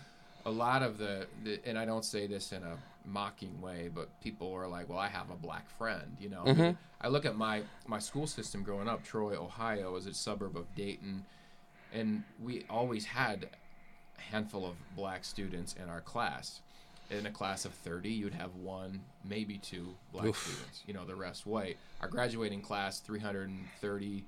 a lot of the, the, and I don't say this in a mocking way, but people are like, well, I have a black friend, you know. Mm-hmm. I look at my, my school system growing up. Troy, Ohio is a suburb of Dayton, and we always had a handful of black students in our class. In a class of thirty, you'd have one, maybe two black Oof. students, you know, the rest white. Our graduating class, three hundred thirty,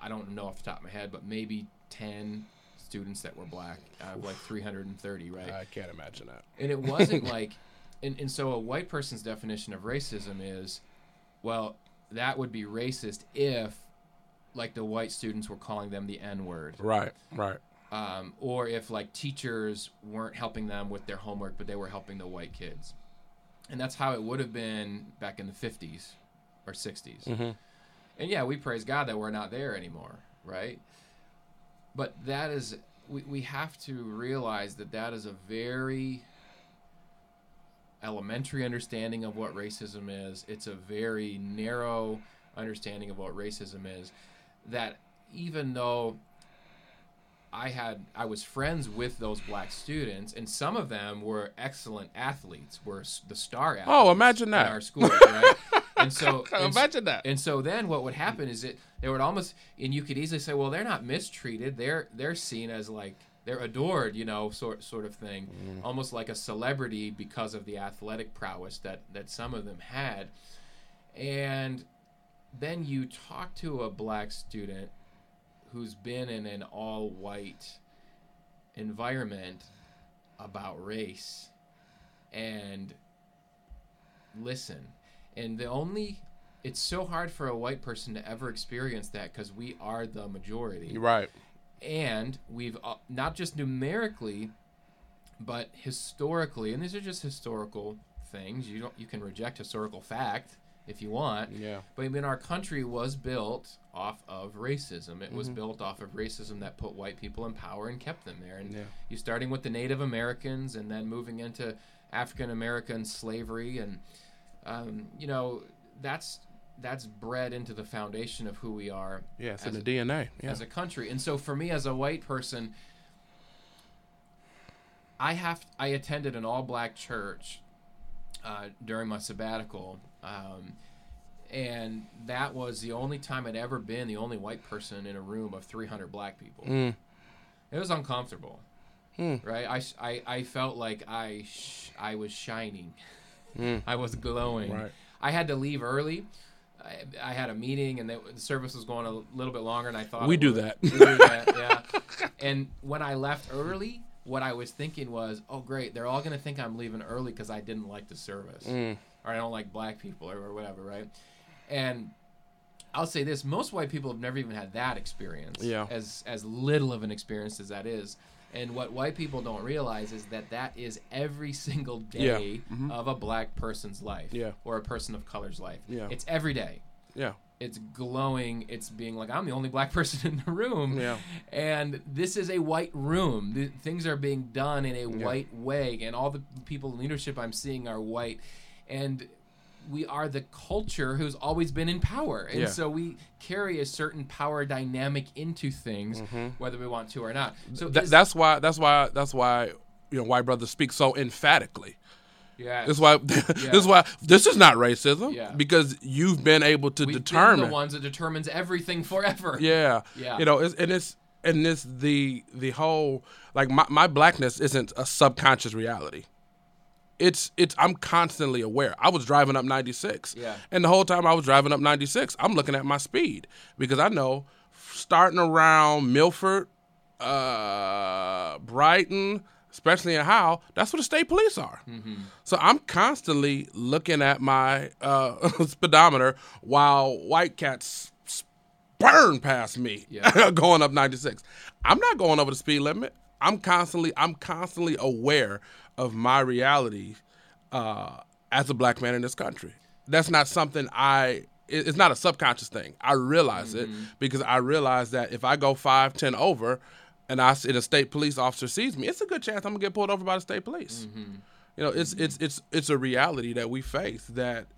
I don't know off the top of my head, but maybe ten students that were black out of like three hundred thirty, right? I can't imagine that. And it wasn't like, and, and so a white person's definition of racism is, well, that would be racist if, like, the white students were calling them the N-word. Right, right. Um, or if, like, teachers weren't helping them with their homework, but they were helping the white kids. And that's how it would have been back in the fifties or sixties. Mm-hmm. And, yeah, we praise God that we're not there anymore, right? But that is, we, we have to realize that that is a very elementary understanding of what racism is. It's a very narrow understanding of what racism is, that even though I had, I was friends with those black students, and some of them were excellent athletes, were the star athletes. Oh, imagine that. In our school, right? And so, and, imagine that. And so then what would happen is that they would almost, and you could easily say, well, they're not mistreated. They're they're seen as like, they're adored, you know, sort sort of thing, mm. almost like a celebrity because of the athletic prowess that, that some of them had. And then you talk to a black student who's been in an all-white environment about race, and listen. And the only, it's so hard for a white person to ever experience that, because we are the majority. Right. And we've, uh, not just numerically, but historically, and these are just historical things. You don't, you can reject historical fact if you want. Yeah. But I mean, our country was built off of racism. It mm-hmm. was built off of racism that put white people in power and kept them there. And yeah. you starting with the Native Americans and then moving into African American slavery, and um, you know, that's that's bred into the foundation of who we are. Yeah, it's in the D N A. Yeah. As a country. And so for me as a white person, I have I attended an all black church uh, during my sabbatical. Um, and that was the only time I'd ever been the only white person in a room of three hundred black people. Mm. It was uncomfortable, mm. right? I, I, I felt like I sh- I was shining. Mm. I was glowing. Right. I had to leave early I, I had a meeting and the service was going a little bit longer, and I thought we do that. We do that, yeah. And when I left early, what I was thinking was, oh great, they're all going to think I'm leaving early because I didn't like the service, mm. or I don't like black people, or, or whatever, right? And I'll say this: most white people have never even had that experience, yeah. as as little of an experience as that is. And what white people don't realize is that that is every single day yeah. mm-hmm. of a black person's life yeah. or a person of color's life. Yeah. It's every day. Yeah. It's glowing. It's being like, I'm the only black person in the room. Yeah. And this is a white room. The, things are being done in a yeah. white way. And all the people in leadership I'm seeing are white. And we are the culture who's always been in power. And yeah. so we carry a certain power dynamic into things, mm-hmm. whether we want to or not. So Th- is- that's why, that's why, that's why, you know, white brothers speak so emphatically. Yeah. This is why, yeah. this is why, this is not racism yeah. because you've been able to We've determine. Been the ones that determines everything forever. Yeah. Yeah. You know, it's, and it's, and it's the, the whole, like my, my blackness isn't a subconscious reality. It's it's. I'm constantly aware. I was driving up ninety-six, yeah. and the whole time I was driving up ninety-six, I'm looking at my speed because I know, starting around Milford, uh, Brighton, especially in Howell, that's where the state police are. Mm-hmm. So I'm constantly looking at my uh, speedometer while white cats burn past me yeah. going up ninety-six. I'm not going over the speed limit. I'm constantly I'm constantly aware of my reality uh, as a black man in this country. That's not something I, it, it's not a subconscious thing. I realize mm-hmm. it because I realize that if I go five, ten over and, I, and a state police officer sees me, it's a good chance I'm gonna get pulled over by the state police. Mm-hmm. You know, it's, it's, it's, it's a reality that we face that,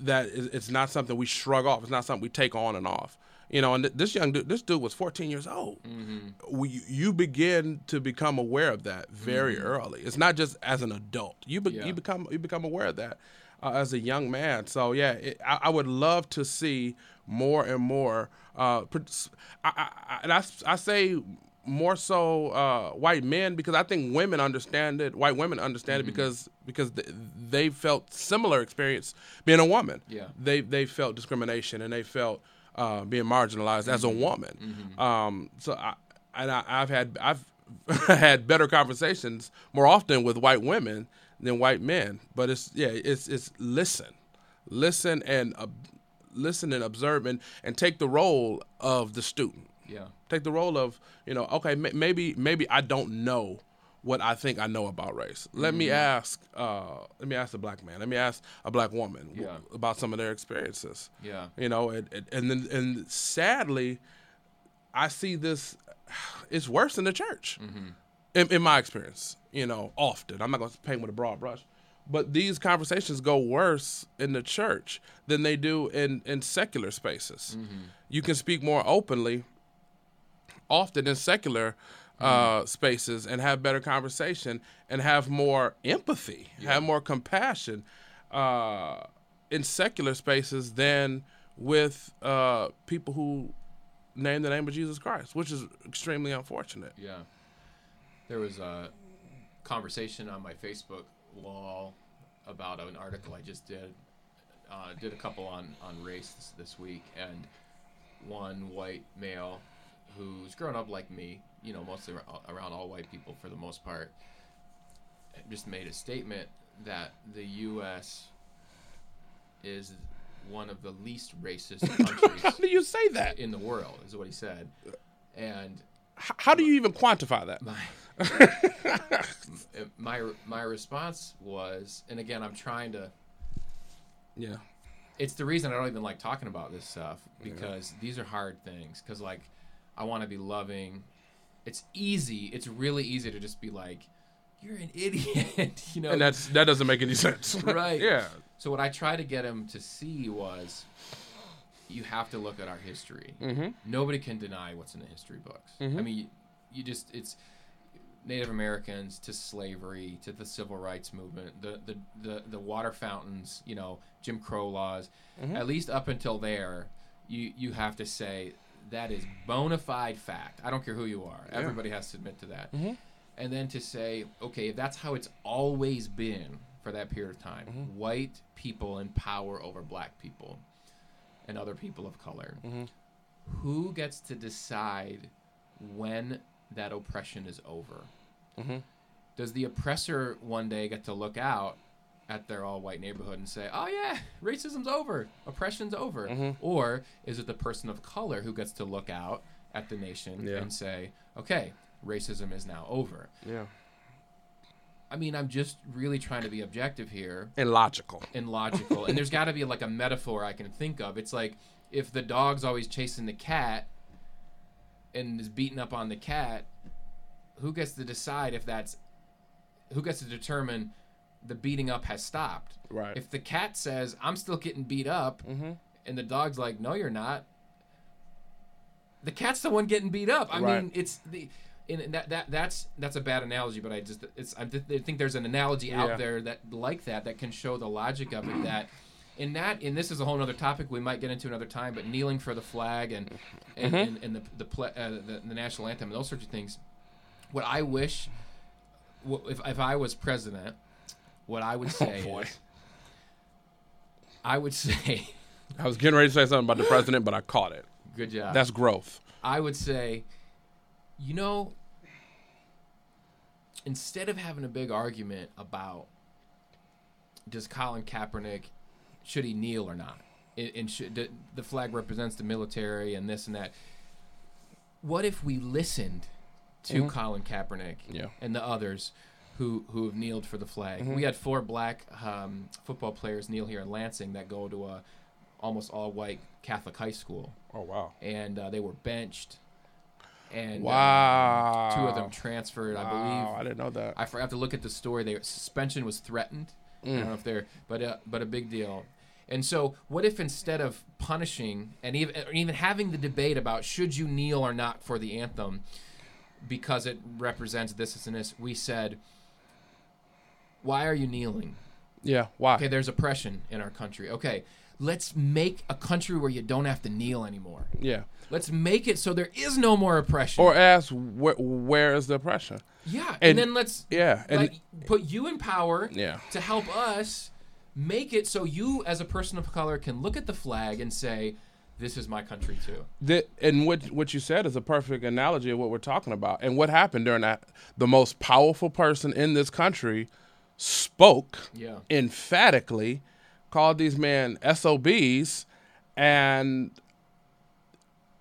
that it's not something we shrug off. It's not something we take on and off. You know, and th- this young dude, this dude was fourteen years old. Mm-hmm. We, you begin to become aware of that very mm-hmm. early. It's not just as an adult. You be- yeah. you become you become aware of that uh, as a young man. So yeah, it, I, I would love to see more and more. Uh, I, I, and I, I say more so uh, white men because I think women understand it. White women understand mm-hmm. it because because th- they felt similar experience being a woman. Yeah, they they felt discrimination and they felt. Uh, being marginalized mm-hmm. as a woman, mm-hmm. um, so I, and I, I've had I've had better conversations more often with white women than white men. But it's yeah, it's it's listen, listen and uh, listen and observe and, and take the role of the student. Yeah, take the role of you know okay m- maybe maybe I don't know what I think I know about race. Let mm-hmm. me ask uh, let me ask a black man. Let me ask a black woman yeah. w- about some of their experiences. Yeah. You know, and, and then and sadly I see this it's worse in the church. Mm-hmm. In, in my experience, you know, often. I'm not going to paint with a broad brush, but these conversations go worse in the church than they do in, in secular spaces. Mm-hmm. You can speak more openly often in secular Uh, spaces and have better conversation and have more empathy, yeah. have more compassion uh, in secular spaces than with uh, people who name the name of Jesus Christ, which is extremely unfortunate. Yeah. There was a conversation on my Facebook wall about an article I just did. Uh, did a couple on, on race this, this week, and one white male who's grown up like me, you know, mostly around all white people for the most part, just made a statement that the U S is one of the least racist countries. How do you say that? In the world, is what he said. And how, how do you even quantify that? My, my my response was, and again, I'm trying to. Yeah. It's the reason I don't even like talking about this stuff because yeah. these are hard things. Because like, I want to be loving. It's easy. It's really easy to just be like, "You're an idiot," you know. And that's that doesn't make any sense, right? Yeah. So what I tried to get him to see was, you have to look at our history. Mm-hmm. Nobody can deny what's in the history books. Mm-hmm. I mean, you, you just it's Native Americans to slavery to the Civil Rights Movement, the the the, the water fountains, you know, Jim Crow laws. Mm-hmm. At least up until there, you you have to say. That is bona fide fact. I don't care who you are. Yeah. Everybody has to admit to that. Mm-hmm. And then to say, okay, if that's how it's always been for that period of time, mm-hmm. white people in power over black people, and other people of color. Mm-hmm. Who gets to decide when that oppression is over? Mm-hmm. Does the oppressor one day get to look out at their all-white neighborhood and say, oh, yeah, racism's over, oppression's over? Mm-hmm. Or is it the person of color who gets to look out at the nation yeah. and say, okay, racism is now over? Yeah. I mean, I'm just really trying to be objective here. And logical. And logical. And there's got to be, like, a metaphor I can think of. It's like if the dog's always chasing the cat and is beating up on the cat, who gets to decide if that's – who gets to determine – the beating up has stopped. Right. If the cat says, I'm still getting beat up, mm-hmm. and the dog's like, no, you're not, the cat's the one getting beat up. I right. mean, it's the, and that, that that's, that's a bad analogy, but I just, it's, I think there's an analogy yeah. out there that like that, that can show the logic of it, that in that, and this is a whole other topic we might get into another time, but kneeling for the flag and, and, mm-hmm. and, and the, the, ple, uh, the, the national anthem and those sorts of things. What I wish, if if I was president, what I would say oh, is, I would say... I was getting ready to say something about the president, but I caught it. Good job. That's growth. I would say, you know, instead of having a big argument about does Colin Kaepernick, should he kneel or not, and, and should, the flag represents the military and this and that, what if we listened to mm-hmm. Colin Kaepernick yeah. and the others who who have kneeled for the flag. Mm-hmm. We had four black um, football players kneel here in Lansing that go to a almost all-white Catholic high school. Oh, wow. And uh, they were benched. And wow. um, two of them transferred, wow. I believe. I didn't know that. I forgot to look at the story. Their suspension was threatened. Mm. I don't know if they're, but, uh, but a big deal. And so what if instead of punishing and even, and even having the debate about should you kneel or not for the anthem because it represents this, this, and this, we said, why are you kneeling? Yeah, why? Okay, there's oppression in our country. Okay, let's make a country where you don't have to kneel anymore. Yeah. Let's make it so there is no more oppression. Or ask, wh- where is the oppression? Yeah, and, and then let's yeah, and like, it, put you in power yeah. to help us make it so you, as a person of color, can look at the flag and say, this is my country, too. The, and what what you said is a perfect analogy of what we're talking about. And what happened during that, the most powerful person in this country spoke yeah. emphatically, called these men S O Bs, and,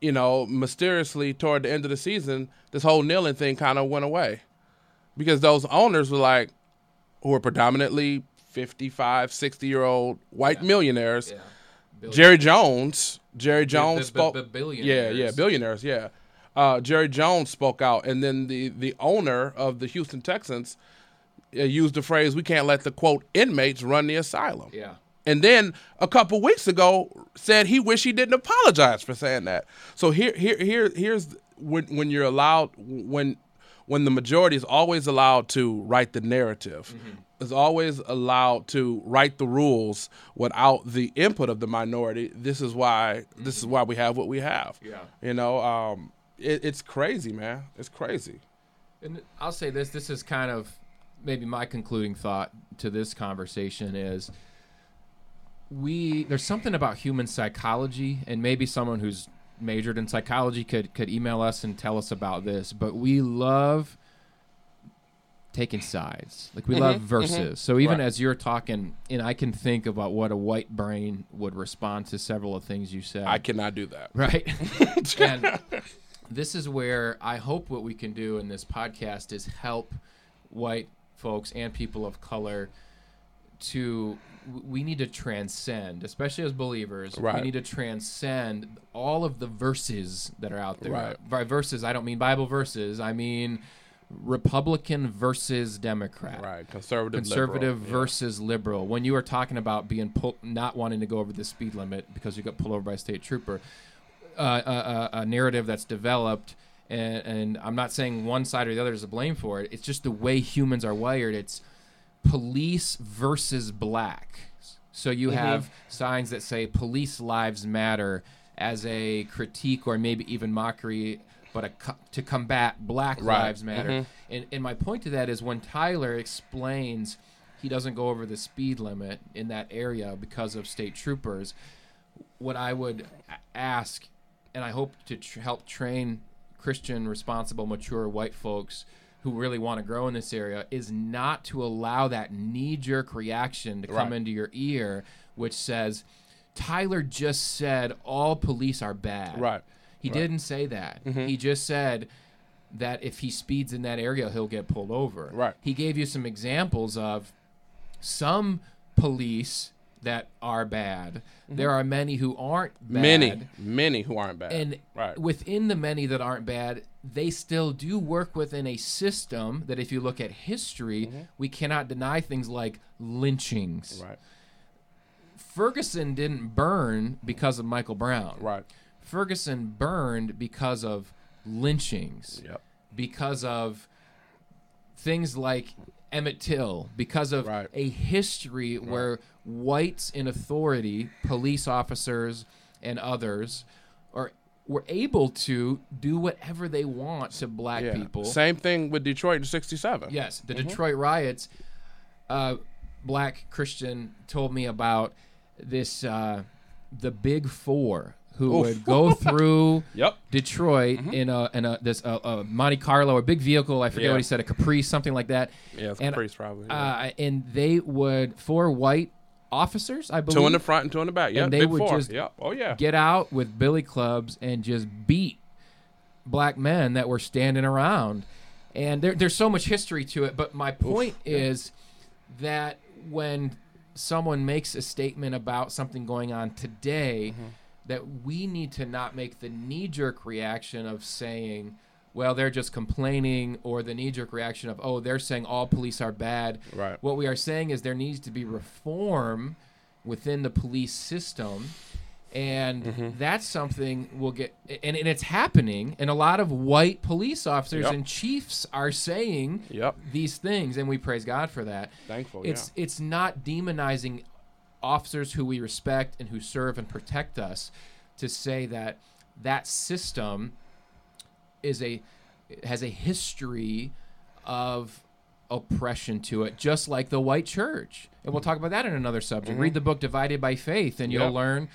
you know, mysteriously toward the end of the season, this whole kneeling thing kind of went away because those owners were like, who were predominantly fifty-five, sixty-year-old white yeah. millionaires. Yeah. Jerry Jones, Jerry Jones b- spoke. B- b- billionaires. Yeah, yeah, billionaires, yeah. Uh, Jerry Jones spoke out, and then the, the owner of the Houston Texans used the phrase, we can't let the, quote, inmates run the asylum. Yeah. And then a couple weeks ago said he wished he didn't apologize for saying that. So here, here, here, here's when, when you're allowed, when when the majority is always allowed to write the narrative, mm-hmm. is always allowed to write the rules without the input of the minority. This is why, mm-hmm. this is why we have what we have. Yeah. You know, um, it, it's crazy, man. It's crazy. And I'll say this, this is kind of, maybe my concluding thought to this conversation is we there's something about human psychology, and maybe someone who's majored in psychology could, could email us and tell us about this, but we love taking sides. Like we mm-hmm, love verses. Mm-hmm. So even right. as you're talking, and I can think about what a white brain would respond to several of the things you said. I cannot do that. Right? And this is where I hope what we can do in this podcast is help white folks and people of color to, we need to transcend, especially as believers, right. we need to transcend all of the verses that are out there. Right. By verses, I don't mean Bible verses, I mean Republican versus Democrat. Right, conservative, Conservative liberal, versus yeah. liberal. When you are talking about being pull, not wanting to go over the speed limit because you got pulled over by a state trooper, uh, a, a, a narrative that's developed. And, and I'm not saying one side or the other is to blame for it. It's just the way humans are wired. It's police versus black. So you mm-hmm. have signs that say police lives matter as a critique or maybe even mockery, but a co- to combat black right. lives matter. Mm-hmm. And, and my point to that is when Tyler explains he doesn't go over the speed limit in that area because of state troopers, what I would ask, and I hope to tr- help train Christian, responsible, mature white folks who really want to grow in this area, is not to allow that knee-jerk reaction to come right. into your ear, which says, Tyler just said all police are bad. Right. He right. didn't say that. Mm-hmm. He just said that if he speeds in that area, he'll get pulled over. Right. He gave you some examples of some police that are bad. Mm-hmm. There are many who aren't bad. Many, many who aren't bad. And right. within the many that aren't bad, they still do work within a system that, if you look at history, mm-hmm. we cannot deny things like lynchings. Right. Ferguson didn't burn because of Michael Brown. Right. Ferguson burned because of lynchings, yep. because of things like Emmett Till, because of right. a history right. where whites in authority, police officers and others, are were able to do whatever they want to black yeah. people. Same thing with Detroit in sixty-seven. Yes, the mm-hmm. Detroit riots. Uh, black Christian told me about this, uh, the Big Four, who Oof. would go through yep. Detroit mm-hmm. in a in a this a, a Monte Carlo, a big vehicle. I forget yeah. what he said, a Caprice, something like that. Yeah, it's and, Caprice probably. Uh, yeah. And they would four white officers, I believe, two in the front and two in the back. Yeah, and they big would four. just yep. oh yeah get out with billy clubs and just beat black men that were standing around. And there, there's so much history to it. But my point Oof. is yeah. that when someone makes a statement about something going on today. Mm-hmm. that we need to not make the knee-jerk reaction of saying, well, they're just complaining, or the knee-jerk reaction of, oh, they're saying all police are bad. Right. What we are saying is there needs to be reform within the police system, and mm-hmm. that's something we'll get – and it's happening, and a lot of white police officers yep. and chiefs are saying yep. these things, and we praise God for that. Thankful, it's, yeah. It's not demonizing – officers who we respect and who serve and protect us, to say that that system is a has a history of oppression to it, just like the white church. And we'll talk about that in another subject. Mm-hmm. Read the book Divided by Faith, and yep. you'll learn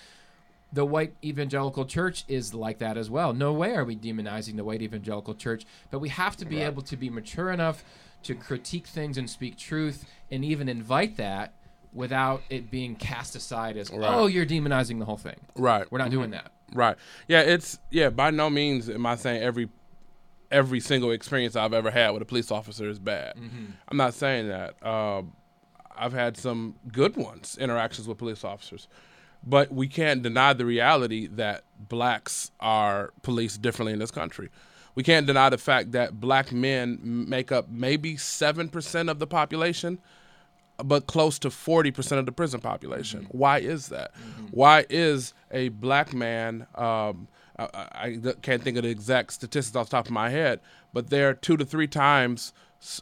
the white evangelical church is like that as well. No way are we demonizing the white evangelical church, but we have to be right. able to be mature enough to critique things and speak truth and even invite that, without it being cast aside as, right. oh, you're demonizing the whole thing. Right. We're not doing that. Right. Yeah, it's, yeah, by no means am I saying every every single experience I've ever had with a police officer is bad. Mm-hmm. I'm not saying that. Uh, I've had some good ones, interactions with police officers. But we can't deny the reality that blacks are policed differently in this country. We can't deny the fact that black men make up maybe seven percent of the population, but close to forty percent of the prison population. Mm-hmm. Why is that? Mm-hmm. Why is a black man, um, I, I can't think of the exact statistics off the top of my head, but they're two to three times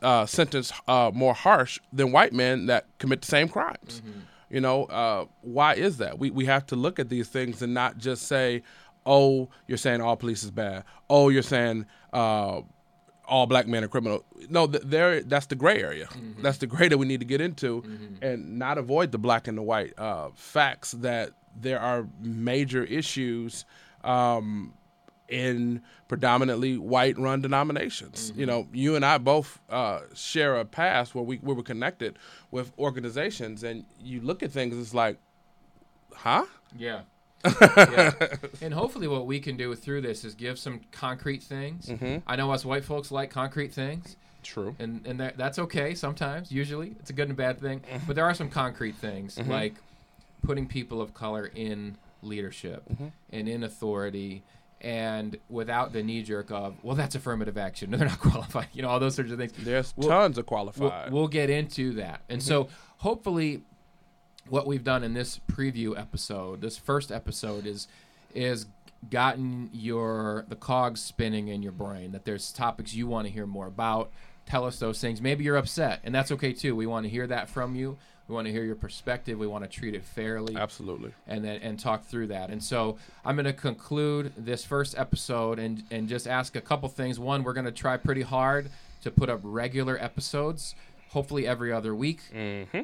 uh, sentenced uh, more harsh than white men that commit the same crimes. Mm-hmm. You know, uh, why is that? We we have to look at these things and not just say, oh, you're saying all police is bad. Oh, you're saying... Uh, all black men are criminal. No, there. That's the gray area. Mm-hmm. That's the gray that we need to get into, mm-hmm. and not avoid the black and the white uh, facts that there are major issues um, in predominantly white-run denominations. Mm-hmm. You know, you and I both uh, share a past where we, we were connected with organizations, and you look at things, it's like, huh? Yeah. yeah. And hopefully what we can do through this is give some concrete things. Mm-hmm. I know us white folks like concrete things. True. And and that, that's okay sometimes, usually. It's a good and bad thing. Mm-hmm. But there are some concrete things, mm-hmm. like putting people of color in leadership mm-hmm. and in authority, and without the knee-jerk of, well, that's affirmative action. No, they're not qualified. You know, all those sorts of things. There's we'll, tons of qualified. We'll, we'll get into that. And mm-hmm. so hopefully... what we've done in this preview episode, this first episode, is is gotten your the cogs spinning in your brain, that there's topics you want to hear more about. Tell us those things. Maybe you're upset, and that's okay too. We want to hear that from you. We want to hear your perspective. We want to treat it fairly. Absolutely. And then and talk through that. And so I'm going to conclude this first episode and and just ask a couple things. One, we're going to try pretty hard to put up regular episodes, hopefully every other week. Mm-hmm.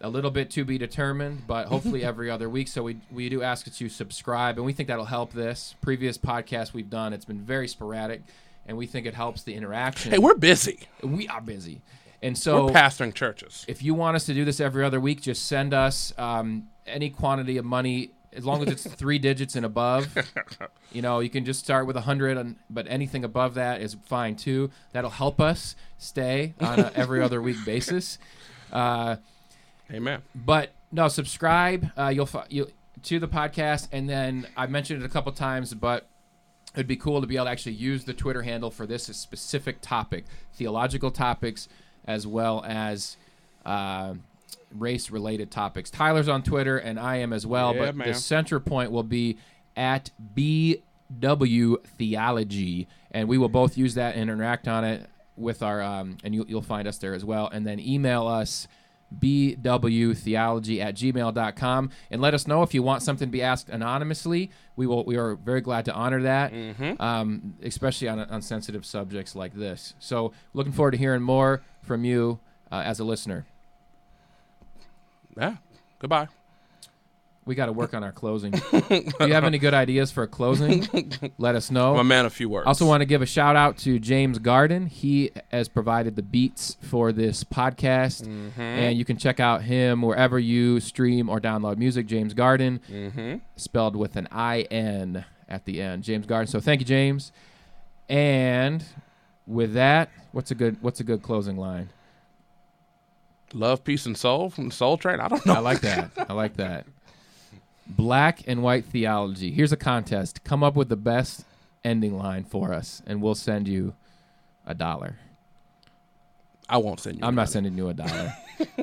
a little bit to be determined, but hopefully every other week. So we we do ask that you subscribe, and we think that'll help this. Previous podcast we've done, it's been very sporadic, and we think it helps the interaction. Hey, we're busy. We are busy. And so we're pastoring churches. If you want us to do this every other week, just send us um, any quantity of money, as long as it's three digits and above. You know, you can just start with one hundred, and, but anything above that is fine, too. That'll help us stay on a every other week basis. Uh, Amen. But, no, subscribe uh, you'll, you'll to the podcast, and then I mentioned it a couple times, but it would be cool to be able to actually use the Twitter handle for this specific topic, theological topics, as well as uh, race-related topics. Tyler's on Twitter, and I am as well, yeah, but man. The center point will be at B W Theology, and we will both use that and interact on it with our, um, and you, you'll find us there as well, and then email us bwtheology at gmail dot com, and let us know if you want something to be asked anonymously. We will. We are very glad to honor that, mm-hmm. um, especially on, on sensitive subjects like this. So looking forward to hearing more from you uh, as a listener. Yeah. Goodbye. We got to work on our closing. Do you have any good ideas for a closing? Let us know. My man, a few words. Also want to give a shout-out to James Garden. He has provided the beats for this podcast, mm-hmm. and you can check out him wherever you stream or download music, James Garden, mm-hmm. spelled with an I N at the end, James Garden. So thank you, James. And with that, what's a good what's a good closing line? Love, peace, and soul from Soul Train? I don't know. I like that. I like that. Black and White Theology. Here's a contest. Come up with the best ending line for us, and we'll send you a dollar. I won't send you I'm a not dollar. sending you a dollar.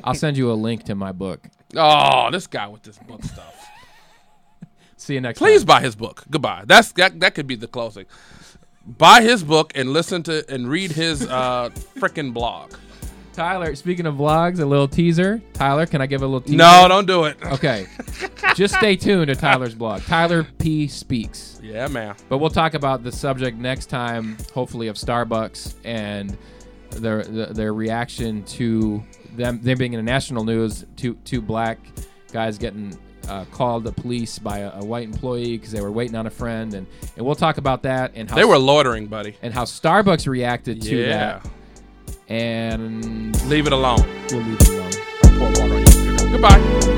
I'll send you a link to my book. Oh, this guy with this book stuff. See you next time. Please buy his book. Goodbye. That's that, that could be the closing. Buy his book and listen to and read his uh, frickin' blog. Tyler, speaking of vlogs, a little teaser. Tyler, can I give a little teaser? No, don't do it. Okay. Just stay tuned to Tyler's blog. Tyler P. Speaks. Yeah, man. But we'll talk about the subject next time, hopefully, of Starbucks and their their reaction to them them being in the national news, to two black guys getting uh, called to police by a, a white employee because they were waiting on a friend. And, and we'll talk about that. And how they were loitering, buddy. And how Starbucks reacted to yeah. that. And leave it alone. We'll leave it alone. I'll pour water on you. Goodbye.